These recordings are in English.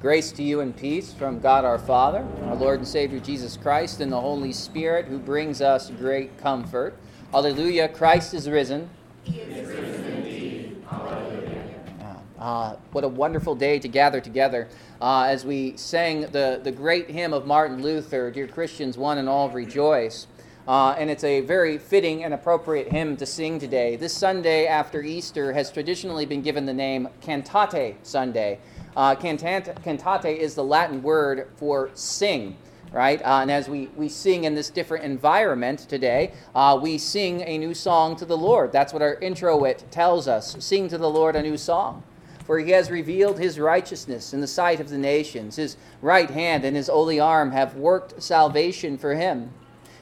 Grace to you and peace from God our Father, our Lord and Savior Jesus Christ, and the Holy Spirit, who brings us great comfort. Alleluia, Christ is risen. He is risen indeed. Alleluia. What a wonderful day to gather together as we sang the great hymn of Martin Luther, Dear Christians, One and All Rejoice. And it's a very fitting and appropriate hymn to sing today. This Sunday after Easter has traditionally been given the name Cantate Sunday. Cantate is the Latin word for sing, right? And as we sing in this different environment today, we sing a new song to the Lord. That's what our introit tells us. Sing to the Lord a new song. For he has revealed his righteousness in the sight of the nations. His right hand and his holy arm have worked salvation for him.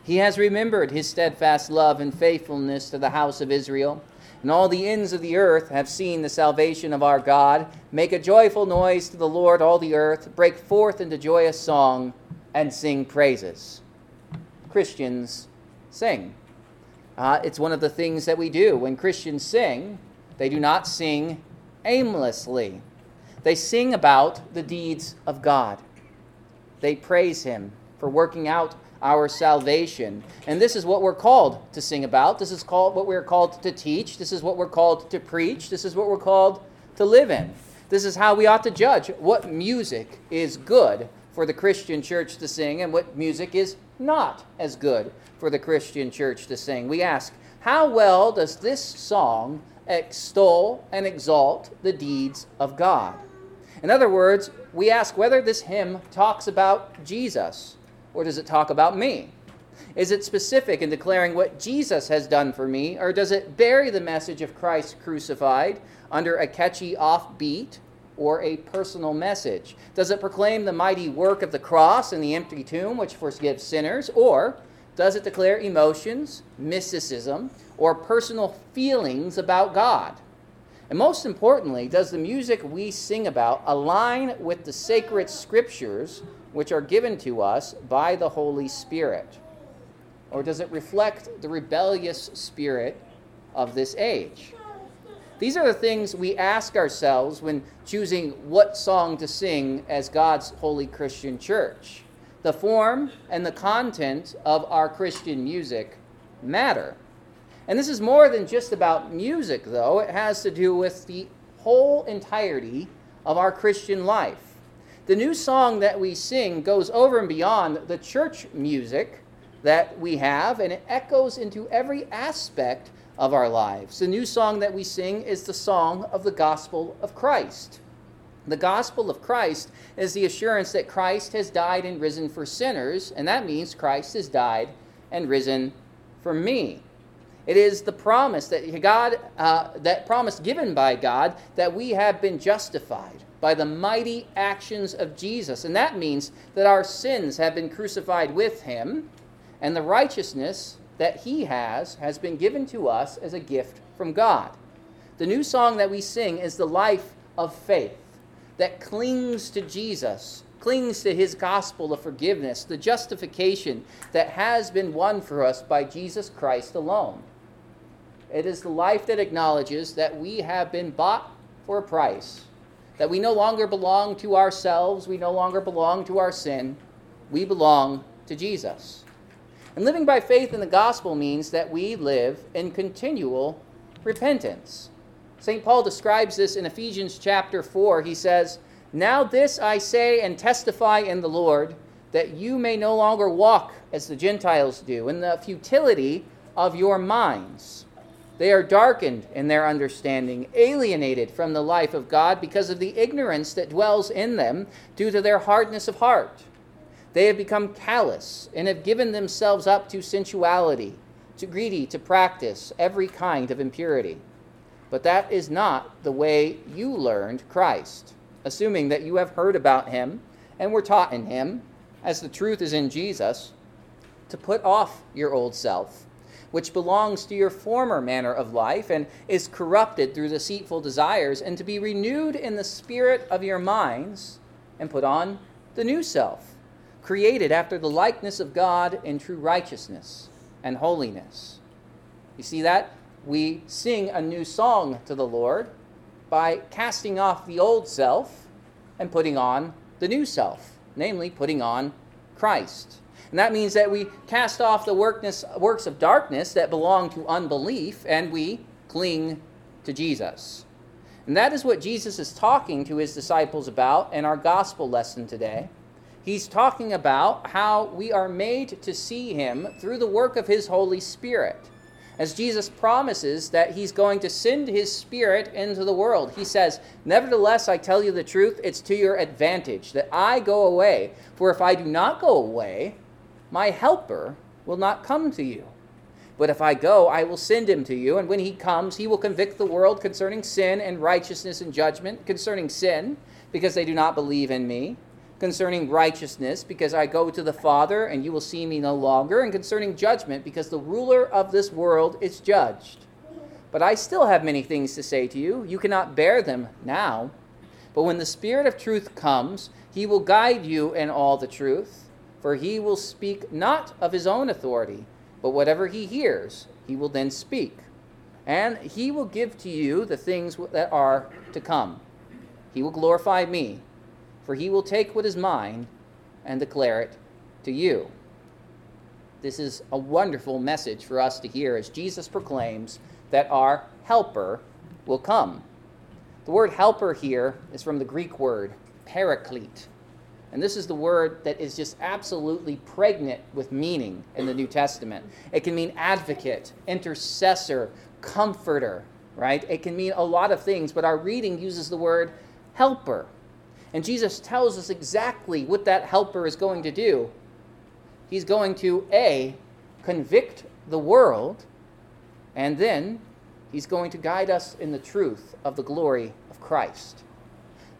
He has remembered his steadfast love and faithfulness to the house of Israel. And all the ends of the earth have seen the salvation of our God. Make a joyful noise to the Lord, all the earth. Break forth into joyous song and sing praises. Christians sing. It's one of the things that we do. When Christians sing, they do not sing aimlessly. They sing about the deeds of God. They praise him for working out our salvation. And this is what we're called to sing about. This is called what we're called to teach. This is what we're called to preach. This is what we're called to live in. This is how we ought to judge what music is good for the Christian church to sing and what music is not as good for the Christian church to sing. We ask, how well does this song extol and exalt the deeds of God? In other words, we ask whether this hymn talks about Jesus, or does it talk about me? Is it specific in declaring what Jesus has done for me, or does it bury the message of Christ crucified under a catchy offbeat or a personal message? Does it proclaim the mighty work of the cross and the empty tomb, which forgives sinners, or does it declare emotions, mysticism, or personal feelings about God? And most importantly, does the music we sing about align with the sacred scriptures which are given to us by the Holy Spirit? Or does it reflect the rebellious spirit of this age? These are the things we ask ourselves when choosing what song to sing as God's holy Christian church. The form and the content of our Christian music matter. And this is more than just about music, though. It has to do with the whole entirety of our Christian life. The new song that we sing goes over and beyond the church music that we have, and it echoes into every aspect of our lives. The new song that we sing is the song of the gospel of Christ. The gospel of Christ is the assurance that Christ has died and risen for sinners, and that means Christ has died and risen for me. It is the promise that God, that promise given by God, that we have been justified by the mighty actions of Jesus. And that means that our sins have been crucified with him, and the righteousness that he has been given to us as a gift from God. The new song that we sing is the life of faith that clings to Jesus, clings to his gospel of forgiveness, the justification that has been won for us by Jesus Christ alone. It is the life that acknowledges that we have been bought for a price, that we no longer belong to ourselves, we no longer belong to our sin, we belong to Jesus. And living by faith in the gospel means that we live in continual repentance. St. Paul describes this in Ephesians chapter 4. He says, "Now this I say and testify in the Lord, that you may no longer walk as the Gentiles do, in the futility of your minds. They are darkened in their understanding, alienated from the life of God because of the ignorance that dwells in them due to their hardness of heart. They have become callous and have given themselves up to sensuality, to greedy, to practice every kind of impurity. But that is not the way you learned Christ, assuming that you have heard about him and were taught in him, as the truth is in Jesus, to put off your old self, which belongs to your former manner of life and is corrupted through deceitful desires, and to be renewed in the spirit of your minds, and put on the new self, created after the likeness of God in true righteousness and holiness." You see that? We sing a new song to the Lord by casting off the old self and putting on the new self, namely putting on Christ. And that means that we cast off the works of darkness that belong to unbelief, and we cling to Jesus. And that is what Jesus is talking to his disciples about in our gospel lesson today. He's talking about how we are made to see him through the work of his Holy Spirit. As Jesus promises that he's going to send his Spirit into the world, he says, "Nevertheless, I tell you the truth, it's to your advantage that I go away. For if I do not go away, my helper will not come to you. But if I go, I will send him to you. And when he comes, he will convict the world concerning sin and righteousness and judgment, concerning sin, because they do not believe in me, concerning righteousness, because I go to the Father and you will see me no longer, and concerning judgment, because the ruler of this world is judged. But I still have many things to say to you. You cannot bear them now. But when the Spirit of truth comes, he will guide you in all the truth. For he will speak not of his own authority, but whatever he hears, he will then speak. And he will give to you the things that are to come. He will glorify me, for he will take what is mine and declare it to you." This is a wonderful message for us to hear as Jesus proclaims that our helper will come. The word helper here is from the Greek word paraclete. And this is the word that is just absolutely pregnant with meaning in the New Testament. It can mean advocate, intercessor, comforter, right? It can mean a lot of things, but our reading uses the word helper. And Jesus tells us exactly what that helper is going to do. He's going to, A, convict the world, and then he's going to guide us in the truth of the glory of Christ.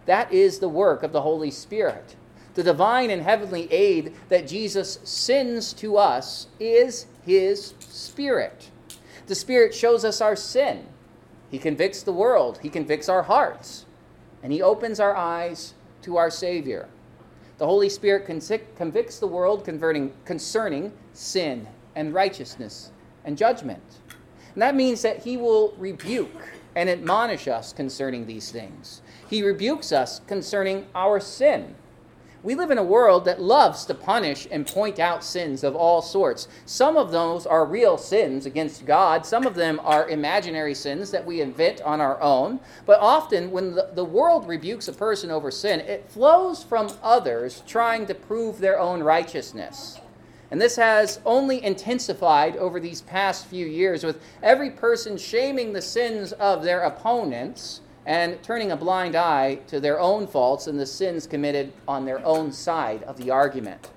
That is the work of the Holy Spirit. The divine and heavenly aid that Jesus sends to us is his Spirit. The Spirit shows us our sin. He convicts the world. He convicts our hearts. And he opens our eyes to our Savior. The Holy Spirit convicts the world concerning sin and righteousness and judgment. And that means that he will rebuke and admonish us concerning these things. He rebukes us concerning our sin. We live in a world that loves to punish and point out sins of all sorts. Some of those are real sins against God. Some of them are imaginary sins that we invent on our own. But often when the world rebukes a person over sin, it flows from others trying to prove their own righteousness. And this has only intensified over these past few years, with every person shaming the sins of their opponents and turning a blind eye to their own faults and the sins committed on their own side of the argument.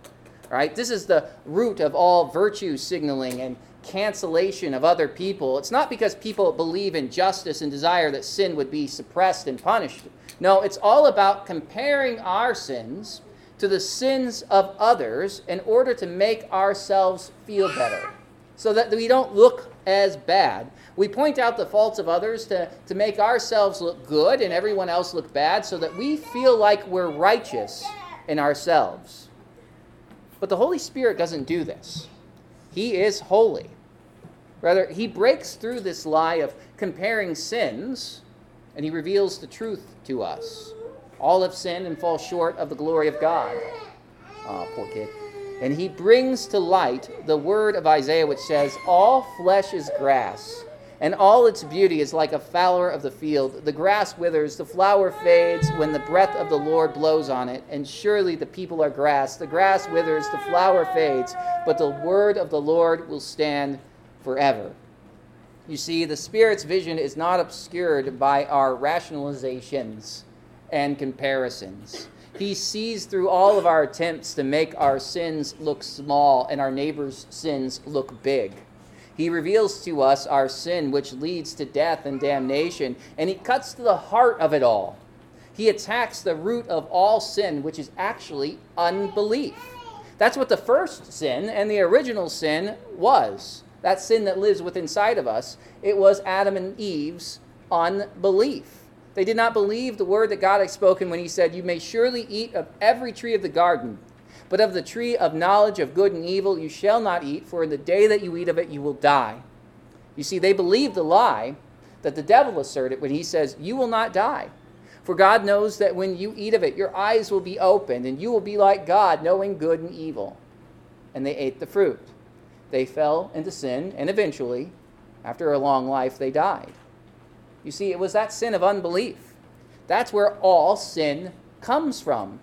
All right? This is the root of all virtue signaling and cancellation of other people. It's not because people believe in justice and desire that sin would be suppressed and punished. No, it's all about comparing our sins to the sins of others in order to make ourselves feel better, so that we don't look as bad. We point out the faults of others to make ourselves look good and everyone else look bad, so that we feel like we're righteous in ourselves. But the Holy Spirit doesn't do this. He is holy. Rather, he breaks through this lie of comparing sins, and he reveals the truth to us. All have sinned and fall short of the glory of God. Oh, poor kid. And he brings to light the word of Isaiah, which says, "All flesh is grass, and all its beauty is like a flower of the field. The grass withers, the flower fades when the breath of the Lord blows on it. And surely the people are grass. The grass withers, the flower fades, but the word of the Lord will stand forever." You see, the Spirit's vision is not obscured by our rationalizations and comparisons. He sees through all of our attempts to make our sins look small and our neighbor's sins look big. He reveals to us our sin, which leads to death and damnation, and he cuts to the heart of it all. He attacks the root of all sin, which is actually unbelief. That's what the first sin and the original sin was. That sin that lives within inside of us, it was Adam and Eve's unbelief. They did not believe the word that God had spoken when he said, "You may surely eat of every tree of the garden, but of the tree of knowledge of good and evil you shall not eat, for in the day that you eat of it you will die." You see, they believed the lie that the devil asserted when he says, "You will not die." For God knows that when you eat of it, your eyes will be opened, and you will be like God, knowing good and evil. And they ate the fruit. They fell into sin, and eventually, after a long life, they died. You see, it was that sin of unbelief. That's where all sin comes from.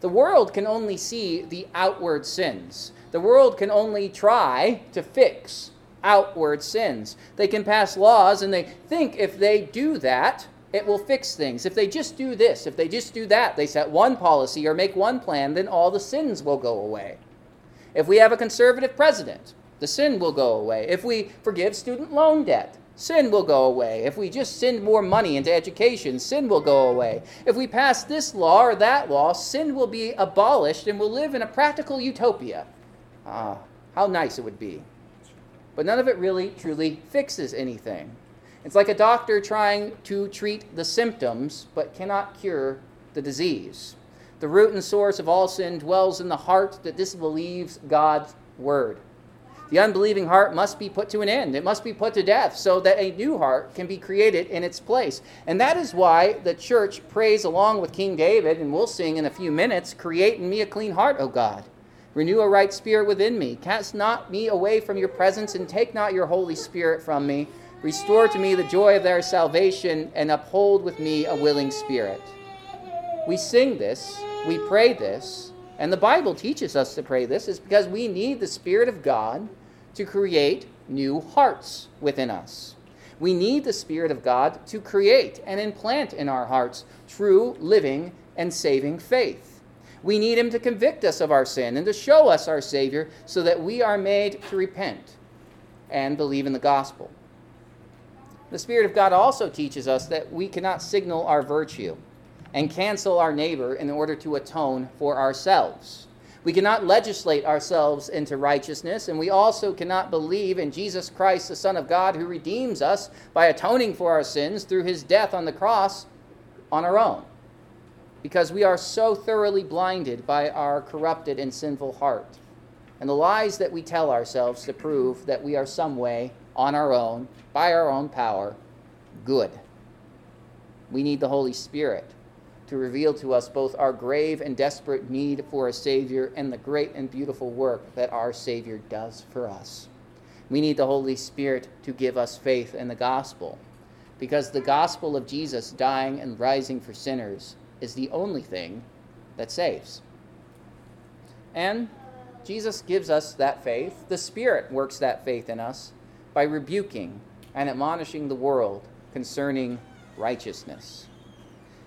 The world can only see the outward sins. The world can only try to fix outward sins. They can pass laws, and they think if they do that, it will fix things. If they just do this, if they just do that, they set one policy or make one plan, then all the sins will go away. If we have a conservative president, the sin will go away. If we forgive student loan debt, sin will go away. If we just send more money into education, sin will go away. If we pass this law or that law, sin will be abolished and we'll live in a practical utopia. Ah, how nice it would be. But none of it really, truly fixes anything. It's like a doctor trying to treat the symptoms, but cannot cure the disease. The root and source of all sin dwells in the heart that disbelieves God's word. The unbelieving heart must be put to an end. It must be put to death so that a new heart can be created in its place. And that is why the church prays along with King David, and we'll sing in a few minutes, "Create in me a clean heart, O God. Renew a right spirit within me. Cast not me away from your presence, and take not your Holy Spirit from me. Restore to me the joy of their salvation, and uphold with me a willing spirit." We sing this, we pray this, and the Bible teaches us to pray this is because we need the Spirit of God to create new hearts within us. We need the Spirit of God to create and implant in our hearts true, living, and saving faith. We need Him to convict us of our sin and to show us our Savior so that we are made to repent and believe in the gospel. The Spirit of God also teaches us that we cannot signal our virtue and cancel our neighbor in order to atone for ourselves. We cannot legislate ourselves into righteousness, and we also cannot believe in Jesus Christ, the Son of God, who redeems us by atoning for our sins through His death on the cross on our own, because we are so thoroughly blinded by our corrupted and sinful heart and the lies that we tell ourselves to prove that we are some way on our own, by our own power, good. We need the Holy Spirit to reveal to us both our grave and desperate need for a Savior and the great and beautiful work that our Savior does for us. We need the Holy Spirit to give us faith in the gospel, because the gospel of Jesus dying and rising for sinners is the only thing that saves. And Jesus gives us that faith. The Spirit works that faith in us by rebuking and admonishing the world concerning righteousness.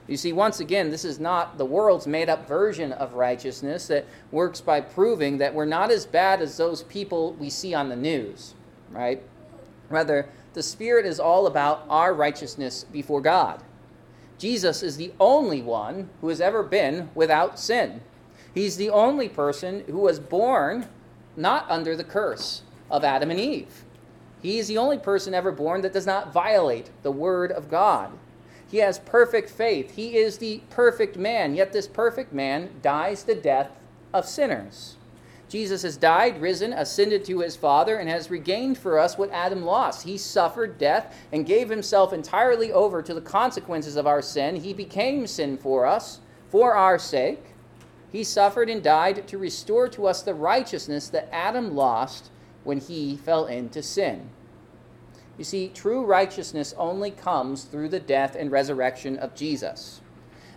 You see, once again, this is not the world's made-up version of righteousness that works by proving that we're not as bad as those people we see on the news, right? Rather, the Spirit is all about our righteousness before God. Jesus is the only one who has ever been without sin. He's the only person who was born not under the curse of Adam and Eve. He is the only person ever born that does not violate the word of God. He has perfect faith. He is the perfect man, yet this perfect man dies the death of sinners. Jesus has died, risen, ascended to His Father, and has regained for us what Adam lost. He suffered death and gave Himself entirely over to the consequences of our sin. He became sin for us, for our sake. He suffered and died to restore to us the righteousness that Adam lost when he fell into sin. You see, true righteousness only comes through the death and resurrection of Jesus.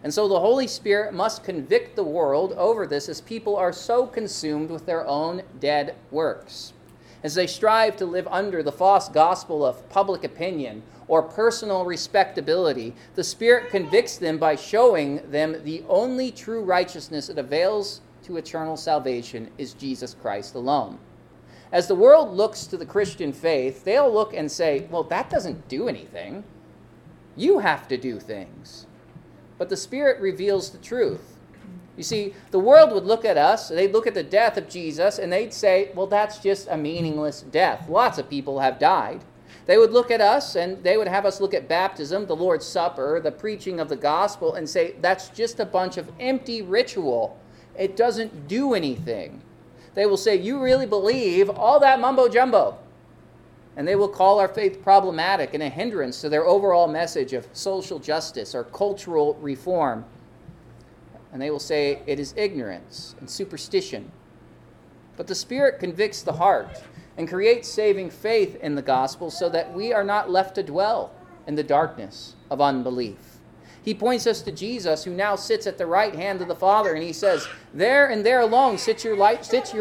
And so the Holy Spirit must convict the world over this, as people are so consumed with their own dead works. As they strive to live under the false gospel of public opinion or personal respectability, the Spirit convicts them by showing them the only true righteousness that avails to eternal salvation is Jesus Christ alone. As the world looks to the Christian faith, they'll look and say, well, that doesn't do anything. You have to do things. But the Spirit reveals the truth. You see, the world would look at us, they'd look at the death of Jesus, and they'd say, well, that's just a meaningless death. Lots of people have died. They would look at us, and they would have us look at baptism, the Lord's Supper, the preaching of the gospel, and say, that's just a bunch of empty ritual. It doesn't do anything. They will say, you really believe all that mumbo-jumbo? and they will call our faith problematic and a hindrance to their overall message of social justice or cultural reform. And they will say it is ignorance and superstition. But the Spirit convicts the heart and creates saving faith in the gospel so that we are not left to dwell in the darkness of unbelief. He points us to Jesus, who now sits at the right hand of the Father, and he says, there and there alone sits your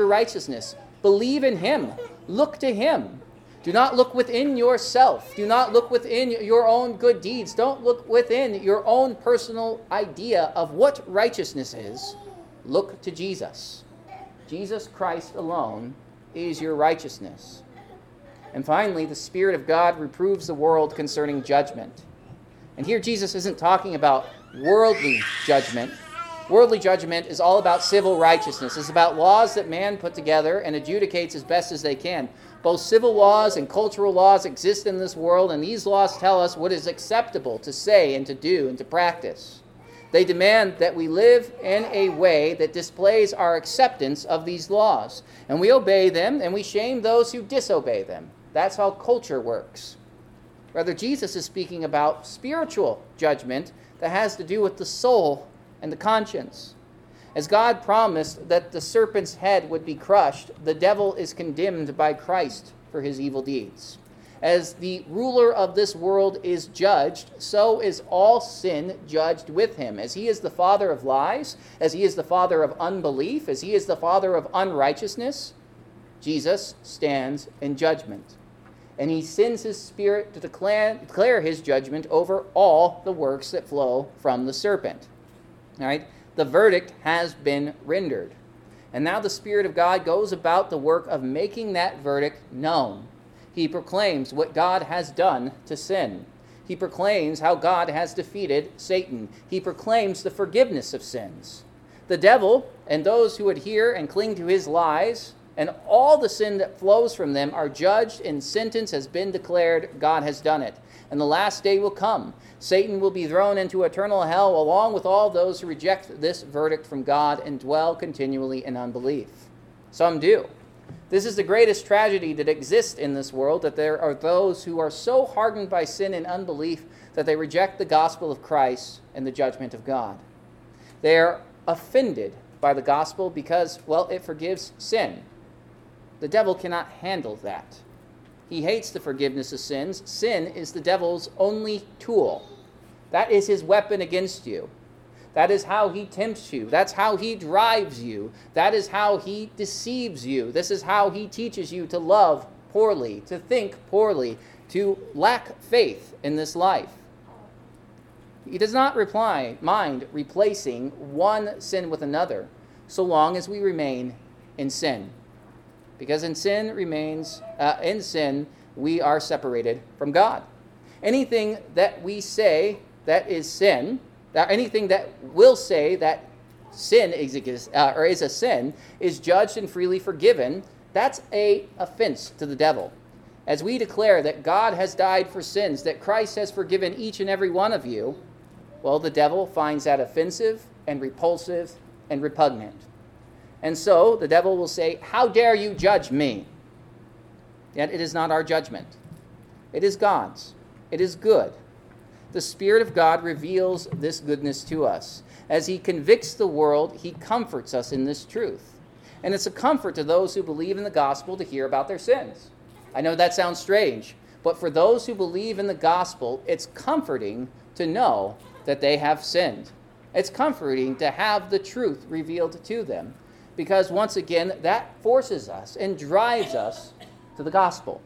righteousness. Believe in him. Look to him. Do not look within yourself. Do not look within your own good deeds. Don't look within your own personal idea of what righteousness is. Look to Jesus. Jesus Christ alone is your righteousness. And finally, the Spirit of God reproves the world concerning judgment. And here Jesus isn't talking about worldly judgment. Worldly judgment is all about civil righteousness. It's about laws that man put together and adjudicates as best as they can. Both civil laws and cultural laws exist in this world, and these laws tell us what is acceptable to say and to do and to practice. They demand that we live in a way that displays our acceptance of these laws. And we obey them, and we shame those who disobey them. That's how culture works. Rather, Jesus is speaking about spiritual judgment that has to do with the soul and the conscience. As God promised that the serpent's head would be crushed, the devil is condemned by Christ for his evil deeds. As the ruler of this world is judged, so is all sin judged with him. As he is the father of lies, as he is the father of unbelief, as he is the father of unrighteousness, Jesus stands in judgment. And he sends his Spirit to declare his judgment over all the works that flow from the serpent. All right? The verdict has been rendered. And now the Spirit of God goes about the work of making that verdict known. He proclaims what God has done to sin. He proclaims how God has defeated Satan. He proclaims the forgiveness of sins. The devil and those who adhere and cling to his lies and all the sin that flows from them are judged, and sentence has been declared. God has done it. And the last day will come. Satan will be thrown into eternal hell along with all those who reject this verdict from God and dwell continually in unbelief. Some do. This is the greatest tragedy that exists in this world, that there are those who are so hardened by sin and unbelief that they reject the gospel of Christ and the judgment of God. They are offended by the gospel because, well, it forgives sin. The devil cannot handle that. He hates the forgiveness of sins. Sin is the devil's only tool. That is his weapon against you. That is how he tempts you. That's how he drives you. That is how he deceives you. This is how he teaches you to love poorly, to think poorly, to lack faith in this life. He does not mind replacing one sin with another, so long as we remain in sin. Because in sin, we are separated from God. Anything that we say that is sin, anything that will say that sin is a sin, is judged and freely forgiven. That's an offense to the devil. As we declare that God has died for sins, that Christ has forgiven each and every one of you, well, the devil finds that offensive and repulsive and repugnant. And so the devil will say, how dare you judge me? Yet it is not our judgment. It is God's. It is good. The Spirit of God reveals this goodness to us. As he convicts the world, he comforts us in this truth. And it's a comfort to those who believe in the gospel to hear about their sins. I know that sounds strange, but for those who believe in the gospel, it's comforting to know that they have sinned. It's comforting to have the truth revealed to them. Because once again, that forces us and drives us to the gospel.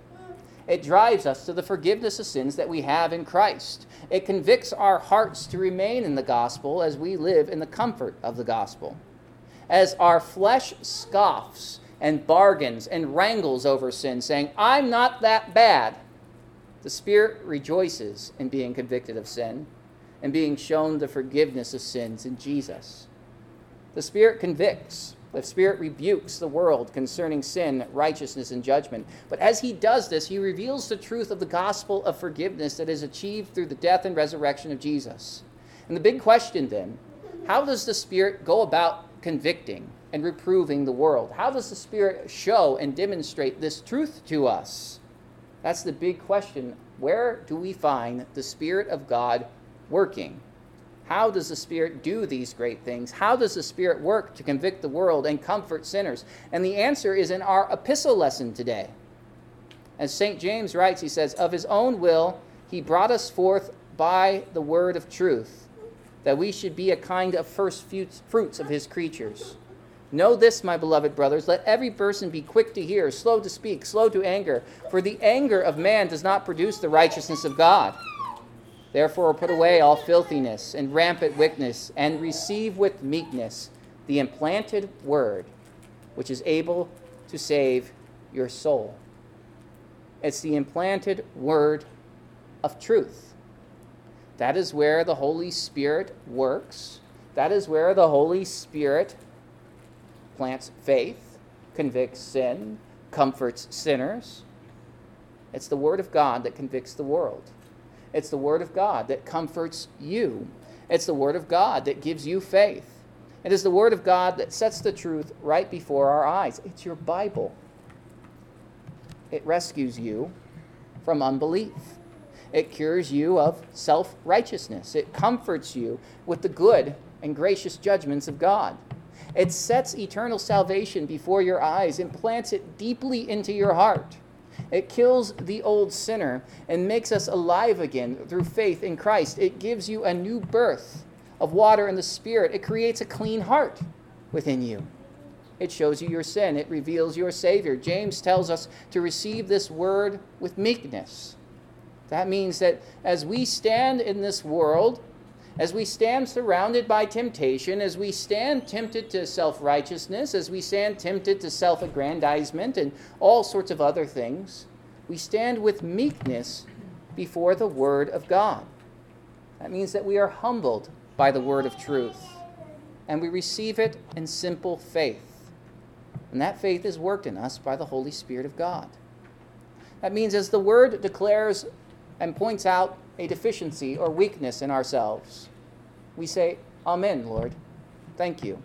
It drives us to the forgiveness of sins that we have in Christ. It convicts our hearts to remain in the gospel as we live in the comfort of the gospel. As our flesh scoffs and bargains and wrangles over sin, saying, I'm not that bad, the Spirit rejoices in being convicted of sin and being shown the forgiveness of sins in Jesus. The Spirit convicts. The Spirit rebukes the world concerning sin, righteousness, and judgment. But as he does this, he reveals the truth of the gospel of forgiveness that is achieved through the death and resurrection of Jesus. And the big question then, how does the Spirit go about convicting and reproving the world? How does the Spirit show and demonstrate this truth to us? That's the big question. Where do we find the Spirit of God working? How does the Spirit do these great things? How does the Spirit work to convict the world and comfort sinners? And the answer is in our epistle lesson today. As St. James writes, he says, "Of his own will, he brought us forth by the word of truth, that we should be a kind of first fruits of his creatures. Know this, my beloved brothers, let every person be quick to hear, slow to speak, slow to anger, for the anger of man does not produce the righteousness of God. Therefore put away all filthiness and rampant wickedness, and receive with meekness the implanted word, which is able to save your soul." It's the implanted word of truth. That is where the Holy Spirit works. That is where the Holy Spirit plants faith, convicts sin, comforts sinners. It's the Word of God that convicts the world. It's the Word of God that comforts you. It's the Word of God that gives you faith. It is the Word of God that sets the truth right before our eyes. It's your Bible. It rescues you from unbelief. It cures you of self-righteousness. It comforts you with the good and gracious judgments of God. It sets eternal salvation before your eyes and plants it deeply into your heart. It kills the old sinner and makes us alive again through faith in Christ. It gives you a new birth of water and the Spirit. It creates a clean heart within you. It shows you your sin. It reveals your Savior. James tells us to receive this word with meekness. That means that as we stand in this world, as we stand surrounded by temptation, as we stand tempted to self-righteousness, as we stand tempted to self-aggrandizement and all sorts of other things, we stand with meekness before the Word of God. That means that we are humbled by the Word of truth, and we receive it in simple faith. And that faith is worked in us by the Holy Spirit of God. That means as the Word declares and points out a deficiency or weakness in ourselves, we say, "Amen, Lord, thank you."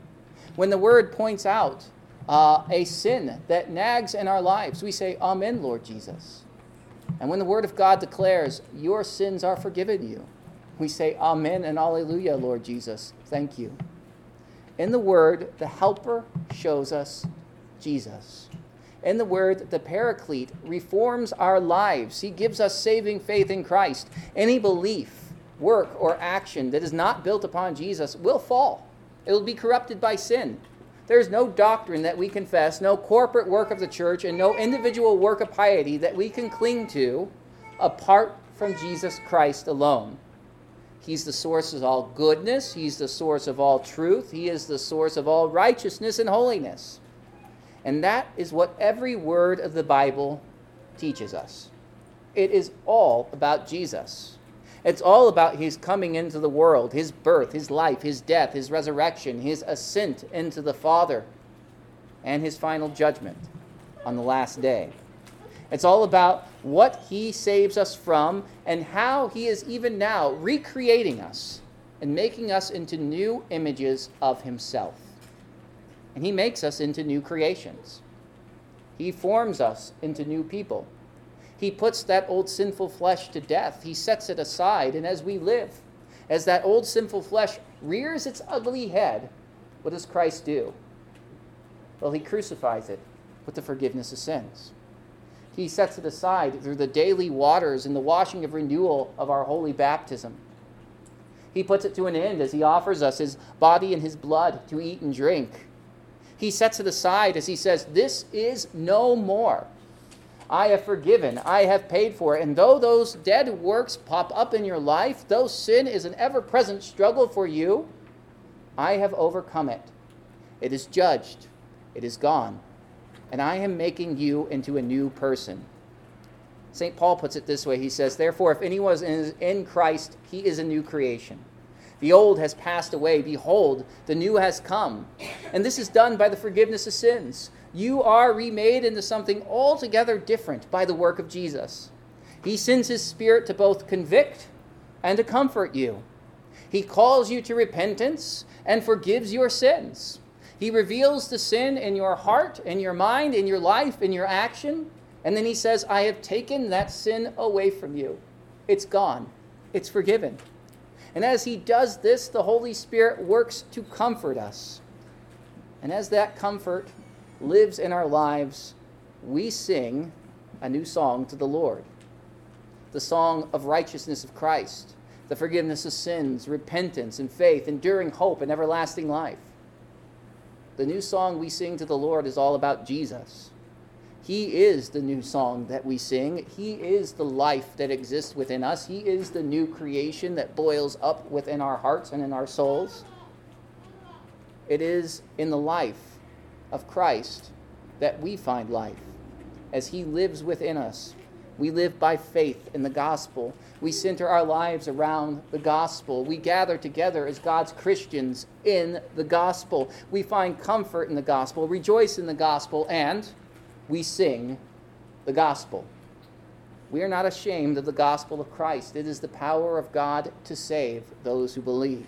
When the Word points out a sin that nags in our lives, we say, "Amen, Lord Jesus." And when the Word of God declares, "Your sins are forgiven you," we say, "Amen and Alleluia, Lord Jesus, thank you." In the Word, the Helper shows us Jesus. In the Word, the Paraclete reforms our lives. He gives us saving faith in Christ. Any belief, work, or action that is not built upon Jesus will fall. It will be corrupted by sin. There is no doctrine that we confess, no corporate work of the church, and no individual work of piety that we can cling to apart from Jesus Christ alone. He's the source of all goodness. He's the source of all truth. He is the source of all righteousness and holiness. And that is what every word of the Bible teaches us. It is all about Jesus. It's all about his coming into the world, his birth, his life, his death, his resurrection, his ascent into the Father, and his final judgment on the last day. It's all about what he saves us from and how he is even now recreating us and making us into new images of himself. And he makes us into new creations. He forms us into new people. He puts that old sinful flesh to death. He sets it aside. And as we live, as that old sinful flesh rears its ugly head, what does Christ do? Well, he crucifies it with the forgiveness of sins. He sets it aside through the daily waters and the washing of renewal of our holy baptism. He puts it to an end as he offers us his body and his blood to eat and drink. He sets it aside as he says, "This is no more. I have forgiven, I have paid for it." And though those dead works pop up in your life, though sin is an ever-present struggle for you, I have overcome it. It is judged, it is gone, and I am making you into a new person. St. Paul puts it this way, he says, "Therefore, if anyone is in Christ, he is a new creation. The old has passed away. Behold, the new has come." And this is done by the forgiveness of sins. You are remade into something altogether different by the work of Jesus. He sends his Spirit to both convict and to comfort you. He calls you to repentance and forgives your sins. He reveals the sin in your heart, in your mind, in your life, in your action, And then he says, I have taken that sin away from you. It's gone. It's forgiven. And as he does this, the Holy Spirit works to comfort us. And as that comfort lives in our lives, we sing a new song to the Lord. The song of righteousness of Christ, the forgiveness of sins, repentance and faith, enduring hope and everlasting life. The new song we sing to the Lord is all about Jesus. He is the new song that we sing. He is the life that exists within us. He is the new creation that boils up within our hearts and in our souls. It is in the life of Christ that we find life. As he lives within us, we live by faith in the gospel. We center our lives around the gospel. We gather together as God's Christians in the gospel. We find comfort in the gospel, rejoice in the gospel, and we sing the gospel. We are not ashamed of the gospel of Christ. It is the power of God to save those who believe.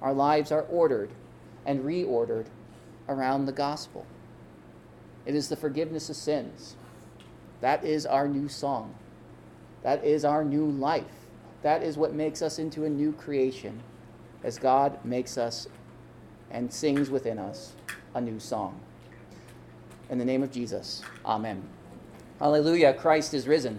Our lives are ordered and reordered around the gospel. It is the forgiveness of sins. That is our new song. That is our new life. That is what makes us into a new creation, as God makes us and sings within us a new song. In the name of Jesus, amen. Hallelujah, Christ is risen.